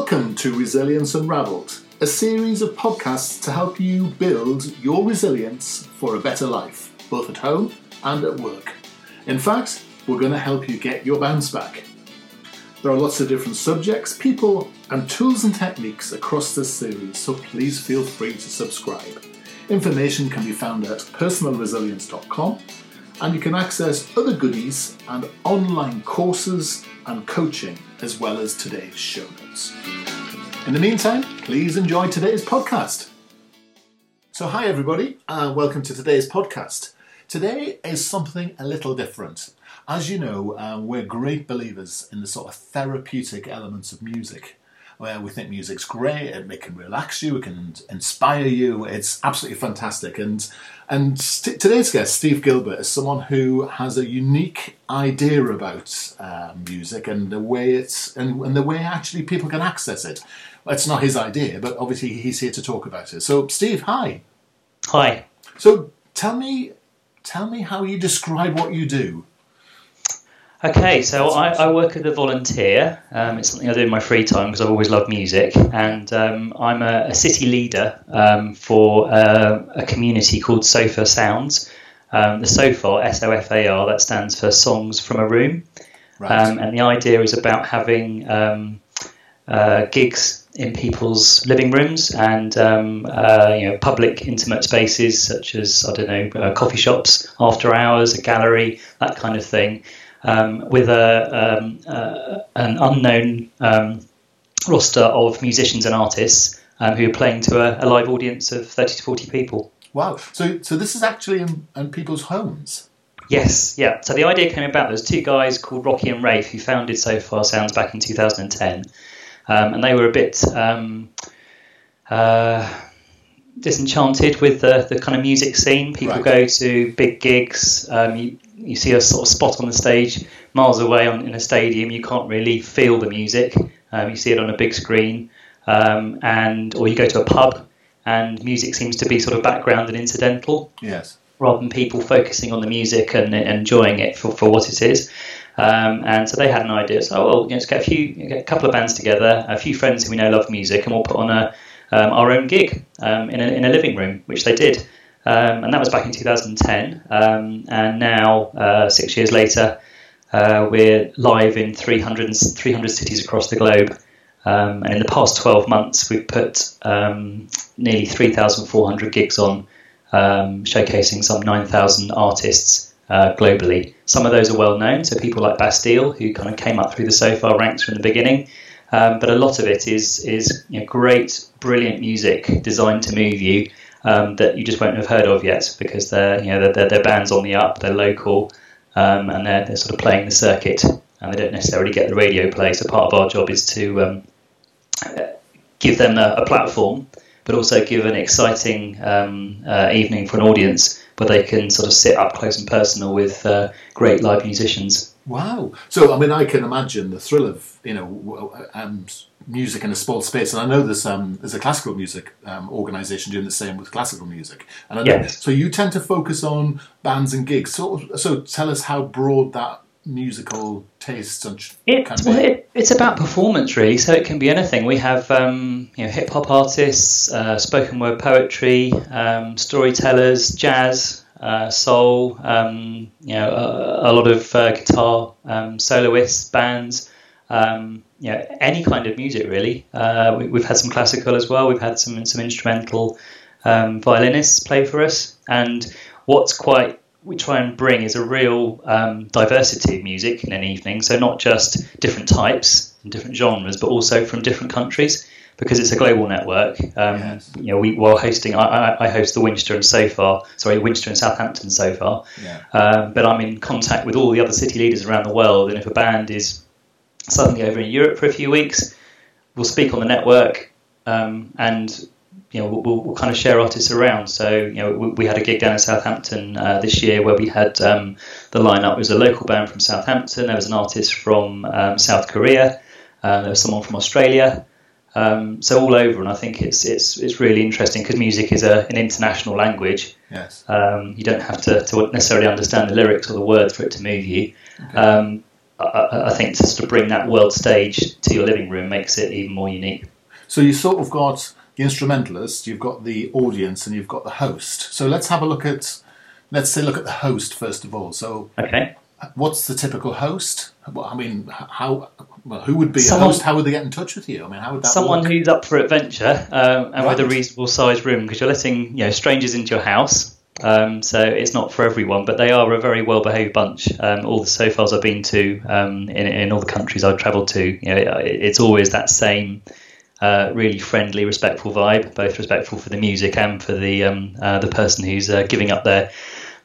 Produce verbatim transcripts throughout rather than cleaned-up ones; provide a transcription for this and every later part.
Welcome to Resilience Unraveled, a series of podcasts to help you build your resilience for a better life, both at home and at work. In fact, we're going to help you get your bounce back. There are lots of different subjects, people, and tools and techniques across this series, so please feel free to subscribe. Information can be found at personal resilience dot com, and you can access other goodies and online courses and coaching, as well as today's show notes. In the meantime, please enjoy today's podcast. So hi everybody, and welcome to today's podcast. Today is something a little different. As you know, uh, we're great believers in the sort of therapeutic elements of music, where we think music's great, it can relax you, it can inspire you, it's absolutely fantastic. And and st- today's guest, Steve Gilbert, is someone who has a unique idea about uh, music and the way it's and, and the way actually people can access it. Well, it's not his idea, but obviously he's here to talk about it. So, Steve, hi. Hi. So tell me, tell me how you describe what you do. Okay, so I, I work as a volunteer. Um, it's something I do in my free time because I've always loved music. And um, I'm a, a city leader um, for uh, a community called Sofar Sounds. Um, the Sofar, S O F A R, that stands for Songs from a Room. Right. Um, and the idea is about having um, uh, gigs in people's living rooms and um, uh, you know, public intimate spaces such as, I don't know, uh, coffee shops, after hours, a gallery, that kind of thing. Um, with a, um, uh, an unknown um, roster of musicians and artists um, who are playing to a, a live audience of thirty to forty people. Wow. So so this is actually in, in people's homes? Yes, yeah. So the idea came about. There's two guys called Rocky and Rafe who founded Sofar Sounds back in two thousand ten. Um, and they were a bit um, uh, disenchanted with the, the kind of music scene. People right. go to big gigs. Um, you, You see a sort of spot on the stage, miles away on, in a stadium. You can't really feel the music. Um, you see it on a big screen, um, and or you go to a pub, and music seems to be sort of background and incidental. Yes. Rather than people focusing on the music and, and enjoying it for, for what it is. Um, and so they had an idea. So well, you know, let's get a few, get a couple of bands together, a few friends who we know love music, and we'll put on a um, our own gig um, in a, in a living room, which they did. Um, and that was back in two thousand ten, um, and now, uh, six years later, uh, we're live in three hundred, three hundred cities across the globe, um, and in the past twelve months, we've put um, nearly three thousand four hundred gigs on, um, showcasing some nine thousand artists uh, globally. Some of those are well-known, so people like Bastille, who kind of came up through the Sofar ranks from the beginning, um, but a lot of it is, is you know, great, brilliant music designed to move you, Um, that you just won't have heard of yet because they're, you know, they're, they're, they're bands on the up, they're local, um, and they're, they're sort of playing the circuit, and they don't necessarily get the radio play. So part of our job is to um, give them a, a platform, but also give an exciting um, uh, evening for an audience where they can sort of sit up close and personal with uh, great live musicians. Wow. So, I mean, I can imagine the thrill of, you know, um, music in a small space. And I know there's, um, there's a classical music um, organisation doing the same with classical music. And I know, yes. So you tend to focus on bands and gigs. So, so tell us how broad that musical taste and it, can be. Well, it, it's about performance, really. So it can be anything. We have, um, you know, hip-hop artists, uh, spoken word poetry, um, storytellers, jazz, Uh, soul, um, you know, a, a lot of uh, guitar, um, soloists, bands, um, you know, any kind of music really. Uh, we, we've had some classical as well. We've had some some instrumental um, violinists play for us. And what's quite we try and bring is a real um, diversity of music in an evening. So not just different types and different genres, but also from different countries. Because it's a global network, um, yes. you know, we while hosting, I, I host the Winchester and Sofar, sorry, Winchester and Southampton Sofar, yeah. um, but I'm in contact with all the other city leaders around the world, and if a band is suddenly over in Europe for a few weeks, we'll speak on the network, um, and you know, we'll, we'll kind of share artists around. So you know, we, we had a gig down in Southampton uh, this year where we had um, the lineup was a local band from Southampton, there was an artist from um, South Korea, uh, there was someone from Australia. Um, so all over, and I think it's it's it's really interesting because music is a, an international language. Yes. Um, you don't have to, to necessarily understand the lyrics or the words for it to move you. Okay. Um, I, I think just to bring that world stage to your living room makes it even more unique. So you sort of got the instrumentalist, you've got the audience, and you've got the host. So let's have a look at, let's say, look at the host first of all. So okay. What's the typical host? Well, I mean, how? Well, who would be someone, a host? How would they get in touch with you? I mean, how would that someone work? Who's up for adventure um, and right. with a reasonable sized room, because you're letting you know strangers into your house. Um, so it's not for everyone, but they are a very well-behaved bunch. Um, all the sofas I've been to, um, in, in all the countries I've travelled to, you know, it, it's always that same uh, really friendly, respectful vibe. Both respectful for the music and for the um, uh, the person who's uh, giving up their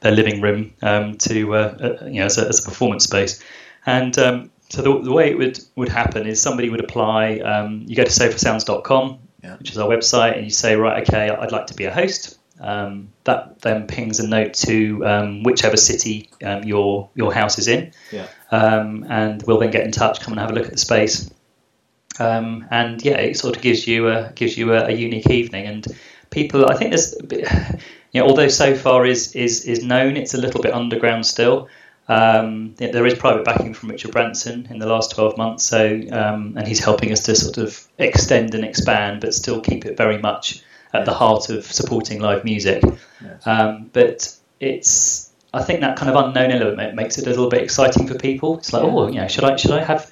their living room um, to uh, uh, you know as a, as a performance space. And um, so the, the way it would, would happen is somebody would apply. Um, you go to sofar sounds dot com, yeah. which is our website, and you say, right, okay, I'd like to be a host. Um, that then pings a note to um, whichever city um, your your house is in, yeah. um, and we'll then get in touch, come and have a look at the space, um, and yeah, it sort of gives you a gives you a, a unique evening. And people, I think there's, a bit, you know, although Sofar is is is known, it's a little bit underground still. Um, there is private backing from Richard Branson in the last twelve months, so um, and he's helping us to sort of extend and expand, but still keep it very much at the heart of supporting live music. Yes. Um, but it's, I think that kind of unknown element makes it a little bit exciting for people. It's like, yeah. oh, you know, should I should I have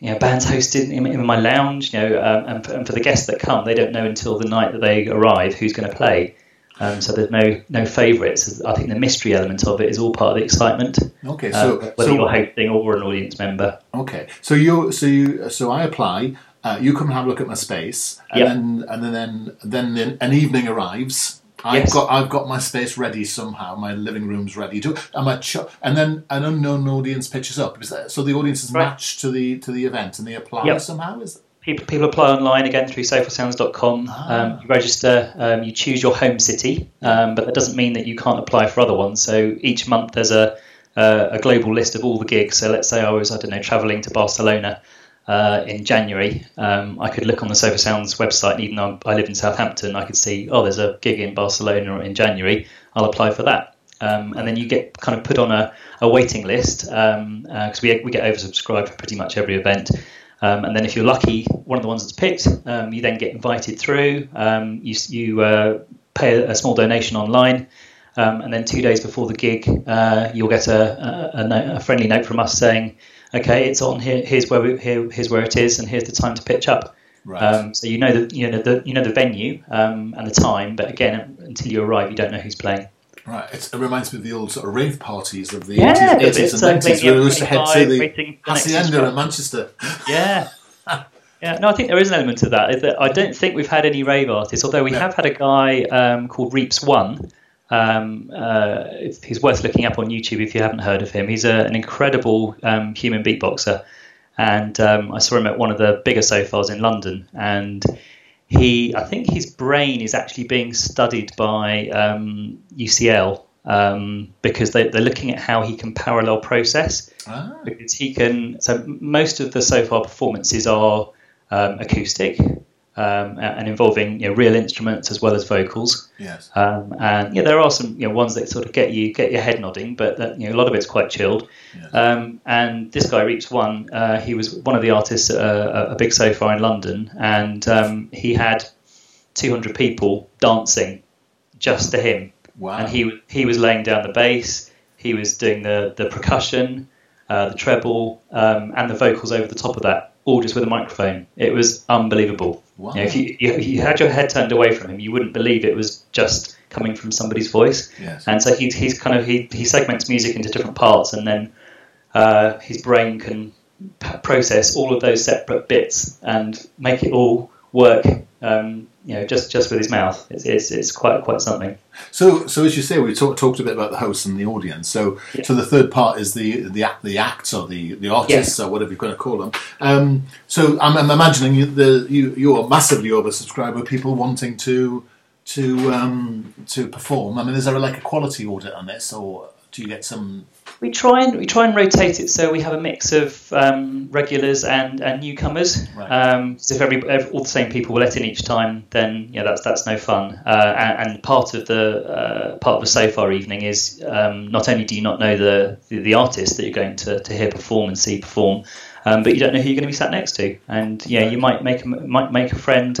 you know bands hosted in, in my lounge? You know, um, and, for, and for the guests that come, they don't know until the night that they arrive who's going to play. Um, so there's no no favourites. I think the mystery element of it is all part of the excitement. Okay, so um, whether so, you're hosting or an audience member. Okay, so you so you so I apply. Uh, you come and have a look at my space, and yep. then and then then an evening arrives. I've yes. got I've got my space ready somehow. My living room's ready too. And my ch- and then an unknown audience pitches up. Is that, so the audience is right. matched to the to the event, and they apply yep. somehow. Is that? people people apply online again through sofar sounds dot com. Ah. Um, you register. Um, you choose your home city, um, but that doesn't mean that you can't apply for other ones. So each month there's a uh, a global list of all the gigs. So let's say I was I don't know travelling to Barcelona. Uh, in January, um, I could look on the Sofar Sounds website, and even though I live in Southampton, I could see, oh, there's a gig in Barcelona in January, I'll apply for that. Um, and then you get kind of put on a, a waiting list, because um, uh, we, we get oversubscribed for pretty much every event. Um, and then if you're lucky, one of the ones that's picked, um, you then get invited through, um, you, you uh, pay a small donation online, um, and then two days before the gig, uh, you'll get a, a, a, note, a friendly note from us saying, okay, it's on here. Here's where we, here, here's where it is, and here's the time to pitch up. Right. Um, so you know the you know the you know the venue um, and the time, but again, until you arrive, you don't know who's playing. Right. It's, it reminds me of the old sort of rave parties of the yeah, eighties and nineties, where we used to head to the Hacienda in Manchester. Yeah. Yeah. No, I think there is an element to that. Is that I don't think we've had any rave artists, although we no. have had a guy um, called Reeps One. Um, uh, he's worth looking up on YouTube if you haven't heard of him. He's a, an incredible um, human beatboxer, and um, I saw him at one of the bigger sofas in London. And he, I think his brain is actually being studied by um, U C L um, because they, they're looking at how he can parallel process. Ah. Because he can. So most of the sofa performances are um, acoustic. Um, and involving you know, real instruments as well as vocals. Yes. Um, and yeah, there are some you know, ones that sort of get you get your head nodding, but that, you know, a lot of it's quite chilled. Yes. Um, and this guy Reeps One. Uh, he was one of the artists at a, a big sofa in London, and um, he had two hundred people dancing just to him. Wow. And he he was laying down the bass. He was doing the the percussion, uh, the treble, um, and the vocals over the top of that. All just with a microphone. It was unbelievable. Wow. You know, if you, you, you had your head turned away from him, you wouldn't believe it was just coming from somebody's voice. Yes. And so he, he's kind of he, he segments music into different parts, and then uh, his brain can p- process all of those separate bits and make it all work. Um, you know, just, just with his mouth. It's it's, it's quite quite something. So so as you say, we talk, talked a bit about the host and the audience. So yeah. so the third part is the the the acts or the, the artists yeah. or whatever you're going to call them. Um, so I'm, I'm imagining you, the you you're massively oversubscribed with people wanting to to um, to perform. I mean, is there like a quality audit on this, or to get some? We try and we try and rotate it so we have a mix of um, regulars and, and newcomers. Right. Um, so if every, every, all the same people were let in each time, then yeah, that's that's no fun. Uh, and, and part of the uh, part of the Sofar evening is um, not only do you not know the the, the artist that you're going to, to hear perform and see perform, um, but you don't know who you're going to be sat next to. And yeah, you might make a, might make a friend.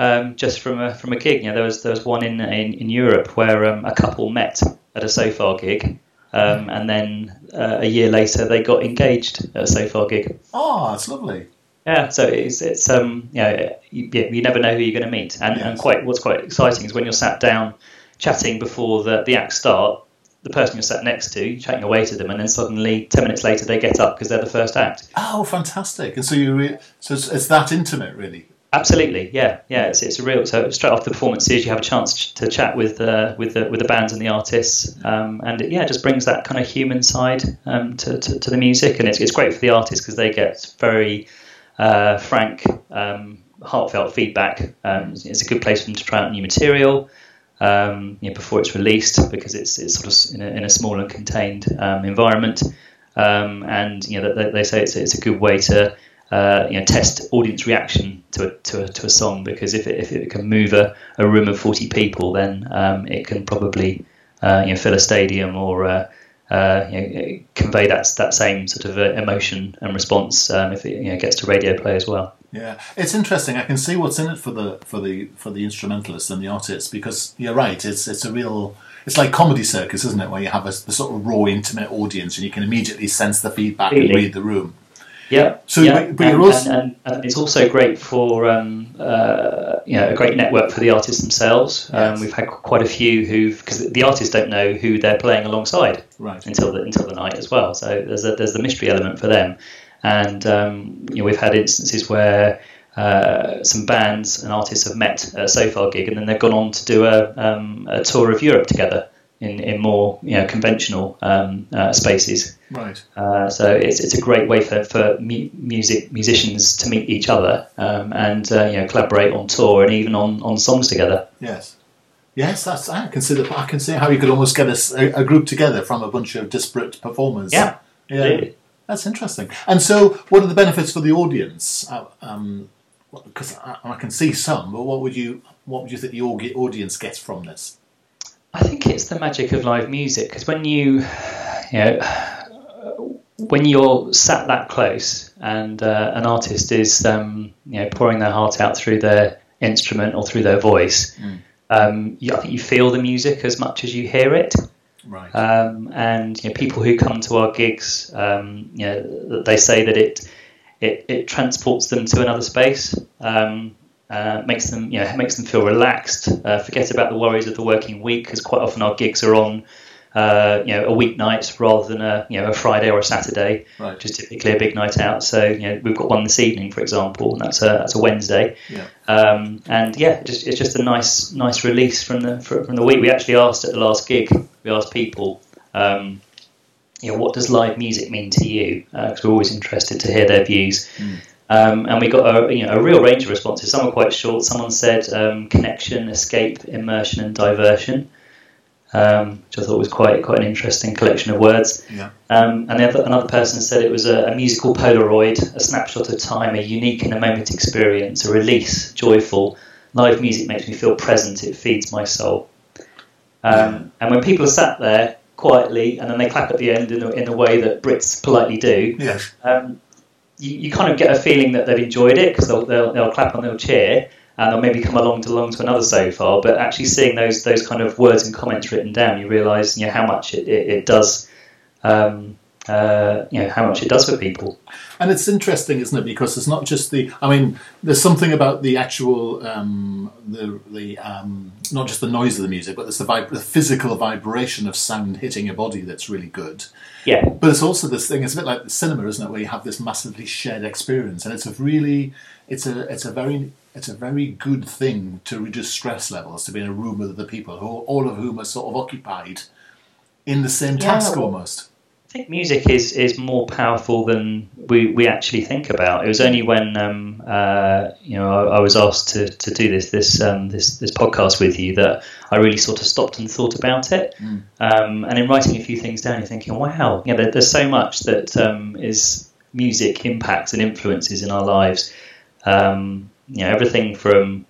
Um, just from a from a gig, you know, there was there was one in in, in Europe where um, a couple met at a Sofar gig, um, and then uh, a year later they got engaged at a Sofar gig. Oh, that's lovely. Yeah, so it's it's um you know, you, you never know who you're going to meet, and, yes. and quite what's quite exciting is when you're sat down chatting before the the acts start, the person you're sat next to, you're chatting away to them, and then suddenly ten minutes later they get up because they're the first act. Oh, fantastic! And so you re- so it's, it's that intimate, really. Absolutely, yeah, yeah. It's it's a real. So straight off the performances, you have a chance ch- to chat with uh, with the with the bands and the artists, um, and it, yeah, it just brings that kind of human side um, to, to to the music, and it's it's great for the artists because they get very uh, frank, um, heartfelt feedback. Um, it's a good place for them to try out new material um, you know, before it's released because it's it's sort of in a, in a small and contained um, environment, um, and you know they, they say it's it's a good way to. Uh, you know, test audience reaction to a, to a, to a song because if it, if it can move a, a room of forty people, then um, it can probably uh, you know fill a stadium or uh, uh, you know, convey that that same sort of uh, emotion and response um, if it you know, gets to radio play as well. Yeah, it's interesting. I can see what's in it for the for the for the instrumentalists and the artists because you're right. It's it's a real. It's like Comedy Circus, isn't it? Where you have a, a sort of raw, intimate audience and you can immediately sense the feedback really? And read the room. Yeah, so yeah. But, but and, also... and, and, and it's also great for um, uh, you know a great network for the artists themselves. Yes. Um, we've had quite a few who've because the artists don't know who they're playing alongside right. until the until the night as well. So there's a, there's the mystery element for them, and um, you know we've had instances where uh, some bands and artists have met at a Sofar gig and then they've gone on to do a um, a tour of Europe together. In, in more you know conventional um, uh, spaces, right? Uh, so it's it's a great way for for mu- music musicians to meet each other um, and uh, you know collaborate on tour and even on, on songs together. Yes, yes, that's I consider I can see how you could almost get a, a group together from a bunch of disparate performers. Yeah, yeah, really. That's interesting. And so, what are the benefits for the audience? Because um, I, I can see some, but what would you what would you think the audience gets from this? I think it's the magic of live music because when you, you know, when you're sat that close and uh, an artist is, um, you know, pouring their heart out through their instrument or through their voice, mm. um, you, I think you feel the music as much as you hear it. Right. Um, and you know, people who come to our gigs, um, you know, they say that it, it, it transports them to another space. Um, Uh, makes them, you know, makes them feel relaxed. Uh, forget about the worries of the working week, because quite often our gigs are on, uh, you know, a weeknight rather than a, you know, a Friday or a Saturday, right. which is typically a big night out. So, you know, we've got one this evening, for example, and that's a that's a Wednesday. Yeah. Um, and yeah, just, it's just a nice nice release from the from the week. We actually asked at the last gig, we asked people, um, you know, what does live music mean to you? Because uh, we're always interested to hear their views. Mm. Um, and we got a, you know, a real range of responses. Some were quite short. Someone said um, connection, escape, immersion, and diversion, um, which I thought was quite quite an interesting collection of words. Yeah. Um, and the other, another person said it was a, a musical Polaroid, a snapshot of time, a unique in a moment experience, a release, joyful. Live music makes me feel present. It feeds my soul. Um, and when people are sat there quietly, and then they clap at the end in the, in the way that Brits politely do. Yeah. Um, You, you kind of get a feeling that they've enjoyed it because they'll, they'll they'll clap and they'll cheer and they'll maybe come along to along to another Sofar. But actually seeing those those kind of words and comments written down, you realise you know how much it it, it does, um, uh, you know how much it does for people. And it's interesting, isn't it? Because it's not just the. I mean, there's something about the actual um, the the um, not just the noise of the music, but there's the, vib- the physical vibration of sound hitting your body that's really good. Yeah. But it's also this thing. It's a bit like the cinema, isn't it? Where you have this massively shared experience, and it's a really, it's a, it's a very, it's a very good thing to reduce stress levels. To be in a room with other people, who all of whom are sort of occupied in the same yeah. task almost. I think music is, is more powerful than we, we actually think about. It was only when um, uh, you know I, I was asked to, to do this this, um, this this podcast with you that I really sort of stopped and thought about it. Mm. Um, and in writing a few things down, you're thinking, wow, you know, there, there's so much that um, is music impacts and influences in our lives. Um, you know, everything from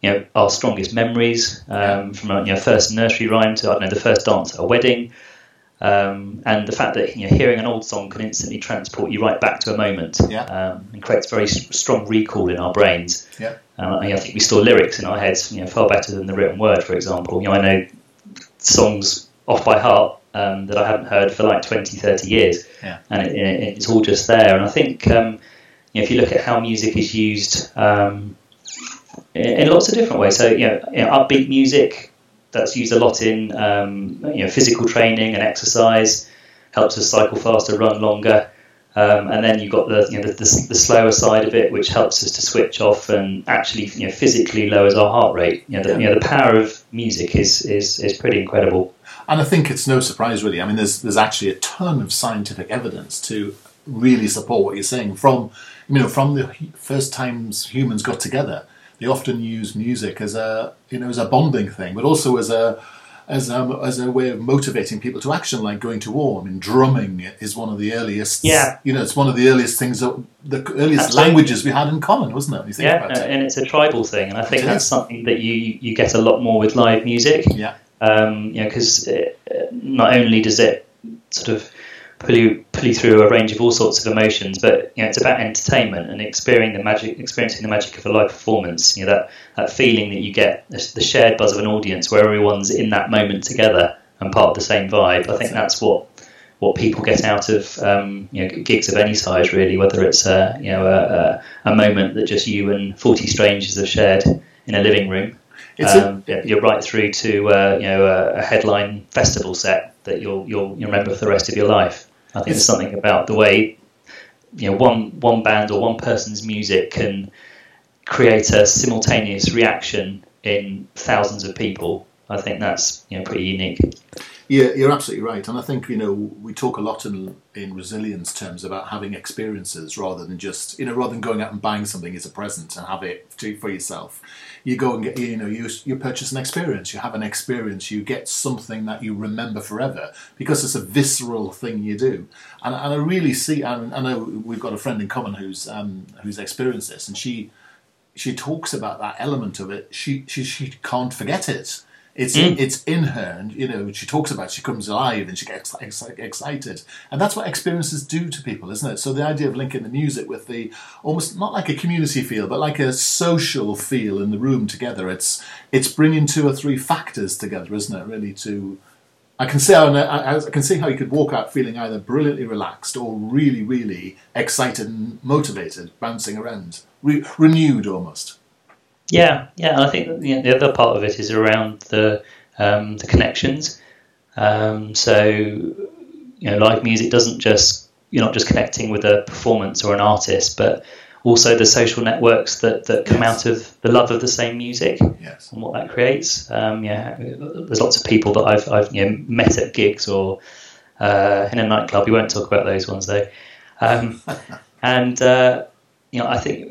you know our strongest memories, um, from you know first nursery rhyme to I don't know the first dance at a wedding. Um, and the fact that you know, hearing an old song can instantly transport you right back to a moment, yeah. um, and creates very strong recall in our brains. Yeah. Uh, I think we store lyrics in our heads, you know, far better than the written word, for example. You know, I know songs off by heart um, that I haven't heard for like twenty, thirty years, yeah. and it, it, it's all just there. And I think um, you know, if you look at how music is used um, in, in lots of different ways, so you know, you know upbeat music. That's used a lot in um, you know, physical training and exercise, helps us cycle faster, run longer. Um, and then you've got the, you know, the, the, the slower side of it, which helps us to switch off and actually you know, physically lowers our heart rate. You know, the, yeah. you know, the power of music is, is is pretty incredible. And I think it's no surprise, really. I mean, there's there's actually a ton of scientific evidence to really support what you're saying. From you know, from the first times humans got together, they often use music as a, you know, as a bonding thing, but also as a, as a, as a way of motivating people to action, like going to war. I mean, drumming is one of the earliest. Yeah. You know, it's one of the earliest things that the earliest Absolutely. languages we had in common, wasn't it? You think yeah, about it. And it's a tribal thing, and I think that's something that you you get a lot more with live music. Yeah. Um, you know, because not only does it sort of pull you, pull you through a range of all sorts of emotions, but you know it's about entertainment and experiencing the magic, experiencing the magic of a live performance. You know that, that feeling that you get, the shared buzz of an audience where everyone's in that moment together and part of the same vibe. I think that's what what people get out of um, you know gigs of any size, really. Whether it's a you know a, a, a moment that just you and forty strangers have shared in a living room. It's um, a, you're right through to uh, you know a, a headline festival set that you'll you'll you'll remember for the rest of your life. I think there's something about the way you know one one band or one person's music can create a simultaneous reaction in thousands of people. I think that's you know pretty unique. Yeah, you're absolutely right, and I think you know we talk a lot in in resilience terms about having experiences rather than just you know rather than going out and buying something as a present and have it to, for yourself. You go and get you know you you purchase an experience, you have an experience, you get something that you remember forever because it's a visceral thing you do. And, and I really see, and I know we've got a friend in common who's um, who's experienced this, and she she talks about that element of it. She she she can't forget it. It's mm. it's in her, and you know she talks about it, she comes alive and she gets ex- excited, and that's what experiences do to people, isn't it? So the idea of linking the music with the almost not like a community feel, but like a social feel in the room together. It's it's bringing two or three factors together, isn't it? Really, to I can see how I, I can see how you could walk out feeling either brilliantly relaxed or really really excited and motivated, bouncing around, re- renewed almost. Yeah, yeah, and I think you know, the other part of it is around the um, the connections. Um, so, you know, live music doesn't just you're not just connecting with a performance or an artist, but also the social networks that, that come yes. out of the love of the same music yes. and what that creates. Um, yeah, there's lots of people that I've I've you know, met at gigs or uh, in a nightclub. We won't talk about those ones though. Um, and uh, you know, I think.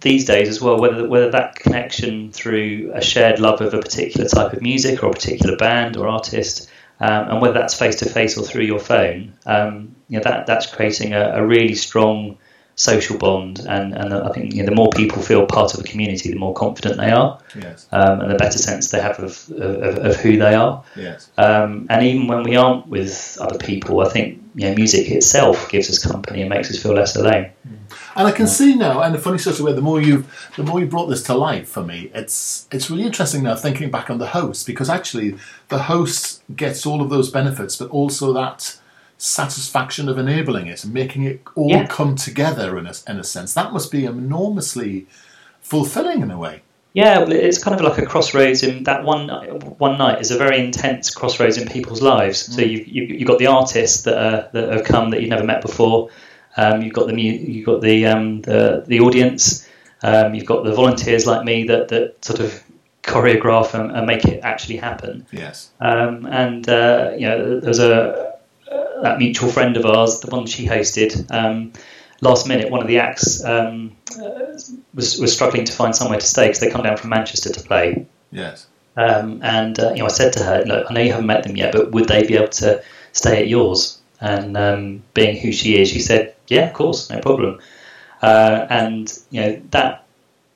These days as well, whether whether that connection through a shared love of a particular type of music or a particular band or artist, um, and whether that's face to face or through your phone, um, you know that that's creating a, a really strong social bond, and, and I think you know, the more people feel part of a community, the more confident they are, yes. um, and the better sense they have of of, of who they are. Yes. Um, and even when we aren't with other people, I think you know, music itself gives us company and makes us feel less alone. Mm. And I can see now, and a funny sort of way, the more you, the more you brought this to life for me, it's it's really interesting now thinking back on the host, because actually the host gets all of those benefits, but also that satisfaction of enabling it and making it all yeah. come together in a in a sense. That must be enormously fulfilling in a way. Yeah, well, it's kind of like a crossroads in that one one night is a very intense crossroads in people's lives. Mm. So you've you, you've got the artists that are, that have come that you've never met before. Um, you've got the you've got the um, the, the audience. Um, you've got the volunteers like me that, that sort of choreograph and, and make it actually happen. Yes. Um, and uh, you know, there's a that mutual friend of ours, the one she hosted, um, last minute, one of the acts um, was, was struggling to find somewhere to stay because they come down from Manchester to play. Yes. Um, and uh, you know, I said to her, look, I know you haven't met them yet, but would they be able to stay at yours? And um, being who she is, she said, yeah, of course, no problem. Uh, and you know, that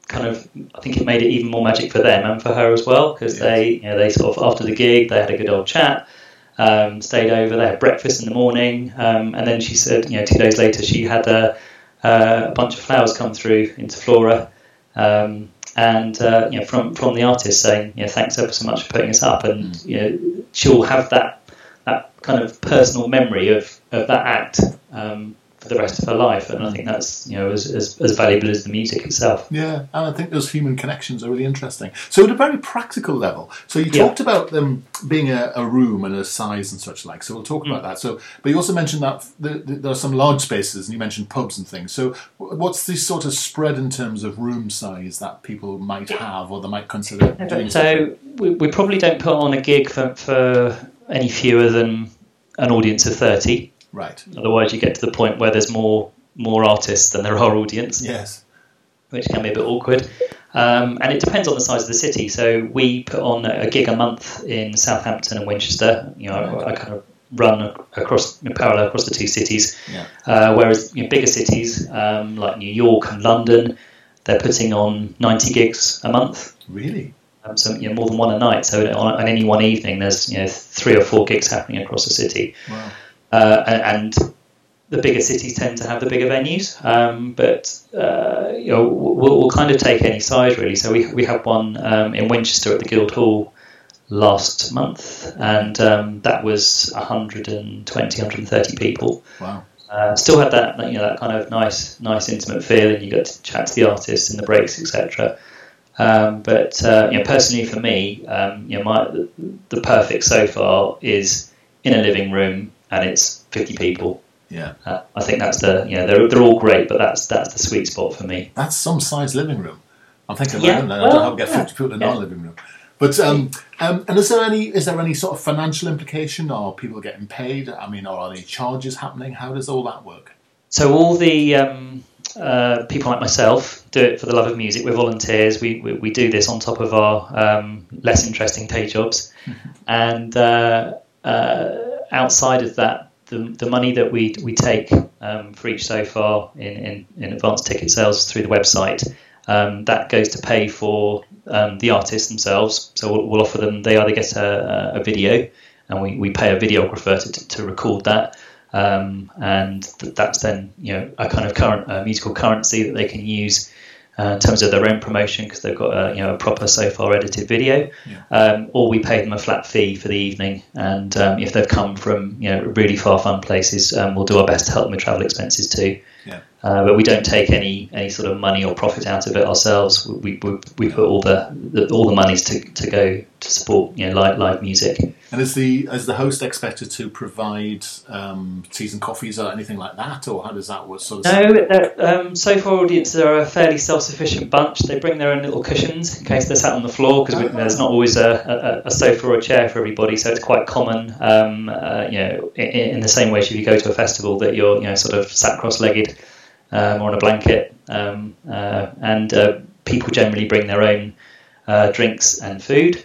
kind of, I think it made it even more magic for them and for her as well, because yes. they, you know, they sort of, after the gig, they had a good old chat, um, stayed over, they had breakfast in the morning, um, and then she said, you know, two days later, she had a, uh, a bunch of flowers come through into Flora, um, and uh, you know, from from the artist saying, you know, thanks ever so much for putting us up, and mm. you know, she'll have that that kind of personal memory of, of that act um, for the rest of her life, and I think that's, you know, as, as as valuable as the music itself. Yeah, and I think those human connections are really interesting. So at a very practical level, so you talked yeah. about them being a, a room and a size and such like, so we'll talk mm. about that. So, but you also mentioned that the, the, there are some large spaces, and you mentioned pubs and things. So what's the sort of spread in terms of room size that people might have or they might consider doing? So we, we probably don't put on a gig for, for any fewer than an audience of thirty. Right. Otherwise, you get to the point where there's more more artists than there are audience. Yes. Which can be a bit awkward, um, and it depends on the size of the city. So we put on a gig a month in Southampton and Winchester. You know, right. I, I kind of run across in parallel across the two cities. Yeah. Uh, whereas you know, bigger cities um, like New York and London, they're putting on ninety gigs a month. Really. Um, so you know, more than one a night. So on, on any one evening, there's you know three or four gigs happening across the city. Wow. Uh, and the bigger cities tend to have the bigger venues, um, but uh, you know we'll, we'll kind of take any size really. So we we had one um, in Winchester at the Guildhall last month, and um, that was one hundred twenty, one hundred thirty people. Wow! Uh, still had that you know that kind of nice nice intimate feel, and you got to chat to the artists in the breaks, et cetera. Um, but uh, you know personally for me, um, you know my the perfect so far is in a living room. And it's fifty people. Yeah, uh, I think that's the you know they're they're all great, but that's that's the sweet spot for me. That's some size living room. I'm thinking yeah, about well, I don't know how to get yeah. fifty people in yeah. our living room. But um, um, and is there any is there any sort of financial implication? Are people getting paid? I mean, are any charges happening? How does all that work? So all the um, uh, people like myself do it for the love of music. We're volunteers. We we, we do this on top of our um, less interesting day jobs, and. Uh, uh, Outside of that, the the money that we we take um, for each so far in, in, in advance ticket sales through the website, um, that goes to pay for um, the artists themselves. So we'll, we'll offer them, they either get a, a video and we, we pay a videographer to, to record that. Um, and that's then, you know, a kind of current uh, musical currency that they can use uh, in terms of their own promotion because they've got a, you know, a proper so far edited video, yeah. um, or we pay them a flat fee for the evening. And um, if they've come from, you know, really far fun places, um, we'll do our best to help them with travel expenses too. Yeah. Uh, but we don't take any, any sort of money or profit out of it ourselves. We we, we put all the, the all the monies to, to go to support, you know, live live music. And is the is the host expected to provide um, teas and coffees or anything like that, or how does that work? Sort of no, um, so far audiences are a fairly self-sufficient bunch. They bring their own little cushions in case they're sat on the floor because oh, there's not always a, a, a sofa or a chair for everybody. So it's quite common, um, uh, you know, in, in the same way as if you go to a festival that you're, you know, sort of sat cross-legged um, or on a blanket, um, uh, and uh, people generally bring their own uh, drinks and food,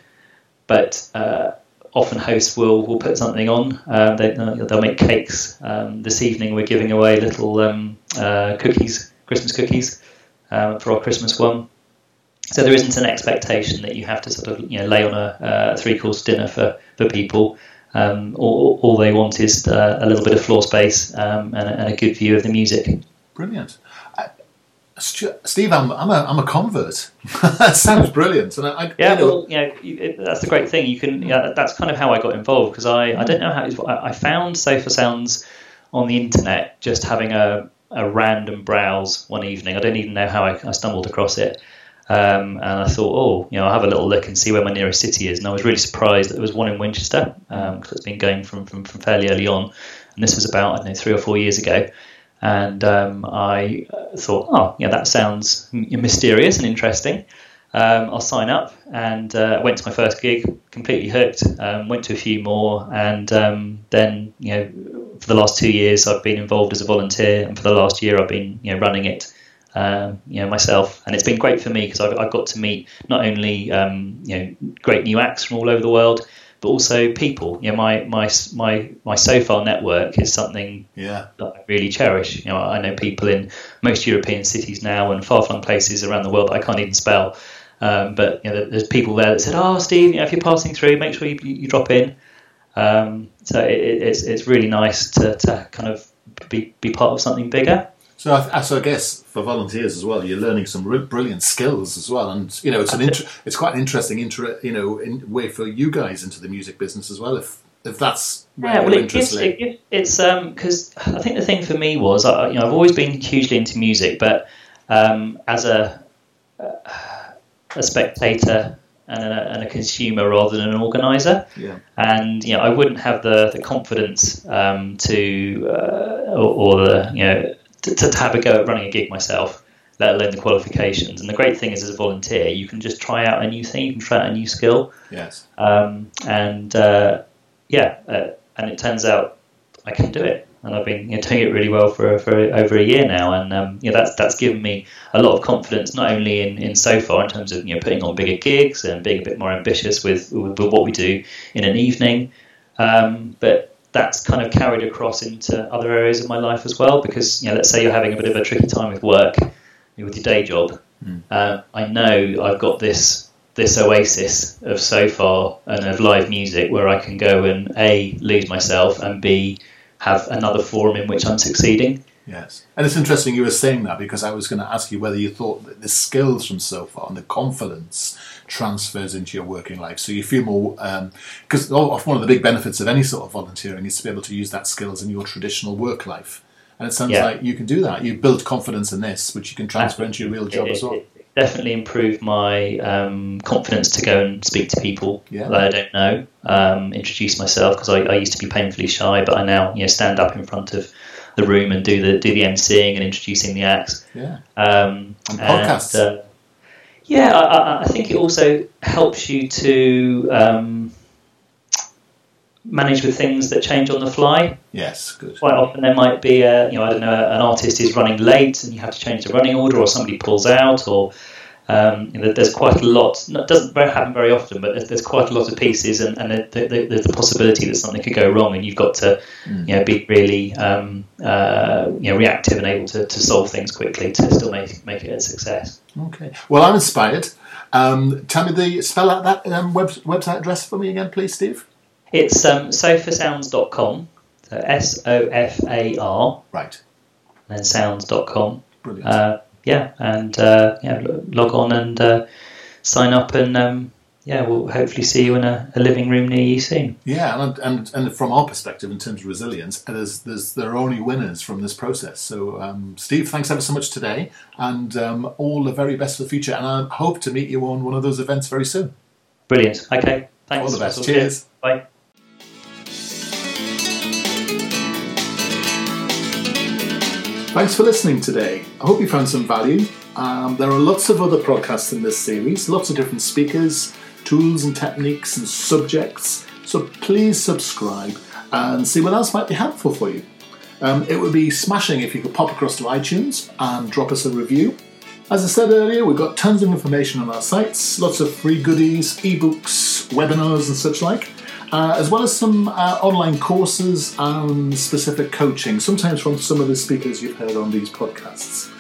but. Uh, Often hosts will, will put something on. Uh, they, they'll make cakes. Um, this evening we're giving away little um, uh, cookies, Christmas cookies, uh, for our Christmas one. So there isn't an expectation that you have to sort of you know lay on a, a three-course dinner for for people. Um, all, all they want is uh, a little bit of floor space um, and, a, and a good view of the music. Brilliant. I- Steve, I'm, I'm a I'm a convert. That sounds brilliant. And I, I, yeah, you know, well, yeah, you know, that's the great thing. You can. Yeah, that's kind of how I got involved because I, I don't know how it was, I found Sofar Sounds on the internet just having a, a random browse one evening. I don't even know how I, I stumbled across it, um, and I thought, oh, you know, I'll have a little look and see where my nearest city is. And I was really surprised that there was one in Winchester because um, it's been going from, from from fairly early on, and this was about I don't know three or four years ago. And um, I thought, oh, yeah, that sounds mysterious and interesting. Um, I'll sign up. And uh, went to my first gig, completely hooked. Um, went to a few more, and um, then you know, for the last two years I've been involved as a volunteer, and for the last year I've been, you know, running it, um, you know, myself. And it's been great for me because I've, I've got to meet not only, um, you know, great new acts from all over the world, but also people. You know, my my my my Sofar network is something yeah. that I really cherish. You know, I know people in most European cities now and far-flung places around the world that I can't even spell. Um, but you know, there's people there that said, "Oh, Steve, you know, if you're passing through, make sure you, you drop in." Um, so it, it's it's really nice to, to kind of be be part of something bigger. So I, so I guess for volunteers as well, you're learning some real brilliant skills as well, and you know it's an inter- it's quite an interesting inter- you know in- way for you guys into the music business as well. If if that's where yeah, well, it gives, it gives, it's um because I think the thing for me was I, you know I've always been hugely into music, but um, as a a spectator and a, and a consumer rather than an organizer. Yeah. And you know I wouldn't have the the confidence um, to uh, or, or the you know. To, to have a go at running a gig myself, let alone the qualifications. And the great thing is, as a volunteer, you can just try out a new thing, you can try out a new skill. Yes. Um, and uh, yeah, uh, and it turns out I can do it, and I've been you know, doing it really well for for over a year now. And um, you know, that's that's given me a lot of confidence, not only in, in Sofar in terms of you know putting on bigger gigs and being a bit more ambitious with with, with what we do in an evening, um, but. That's kind of carried across into other areas of my life as well, because you know, let's say you're having a bit of a tricky time with work, with your day job. Mm. Uh, I know I've got this this oasis of Sofar and of live music where I can go and A, lose myself, and B, have another forum in which I'm succeeding. Yes, and it's interesting you were saying that, because I was going to ask you whether you thought that the skills from Sofar and the confidence transfers into your working life, so you feel more, because um, one of the big benefits of any sort of volunteering is to be able to use that skills in your traditional work life, and it sounds yeah. like you can do that. You build confidence in this, which you can transfer into your real job it, as well. It definitely improved my um, confidence to go and speak to people yeah. that I don't know, um, introduce myself, because I, I used to be painfully shy, but I now you know stand up in front of the room and do the do the emceeing and introducing the acts. Yeah. Um, and podcasts. And, uh, yeah, I, I think it also helps you to um, manage with things that change on the fly. Yes, good. Quite often there might be a, you know, I don't know, an artist is running late and you have to change the running order, or somebody pulls out, or um, you know, there's quite a lot. It doesn't happen very often, but there's quite a lot of pieces, and, and there's the possibility that something could go wrong, and you've got to, mm. you know, be really, um, uh, you know, reactive and able to, to solve things quickly to still make make it a success. Okay. Well, I'm inspired. Um, tell me the spell out that um, web, website address for me again, please, Steve. It's um, sofar sounds dot com. So S O F A R. Right. And then sounds dot com. Brilliant. Uh, yeah, and uh, yeah, log on and uh, sign up, and um, yeah, we'll hopefully see you in a, a living room near you soon. Yeah, and and and from our perspective, in terms of resilience, there's there's there are only winners from this process. So, um, Steve, thanks ever so much today, and um, all the very best for the future. And I hope to meet you on one of those events very soon. Brilliant. Okay. Thanks. All the best. Cheers. Bye. Thanks for listening today. I hope you found some value. Um, there are lots of other podcasts in this series, lots of different speakers, tools and techniques and subjects. So please subscribe and see what else might be helpful for you. Um, it would be smashing if you could pop across to iTunes and drop us a review. As I said earlier, we've got tons of information on our sites, lots of free goodies, ebooks, webinars and such like. Uh, as well as some uh, online courses and specific coaching, sometimes from some of the speakers you've heard on these podcasts.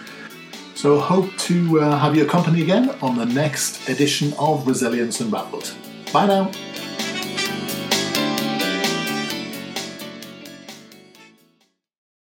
So hope to uh, have you accompany again on the next edition of Resilience Unraveled. Bye now.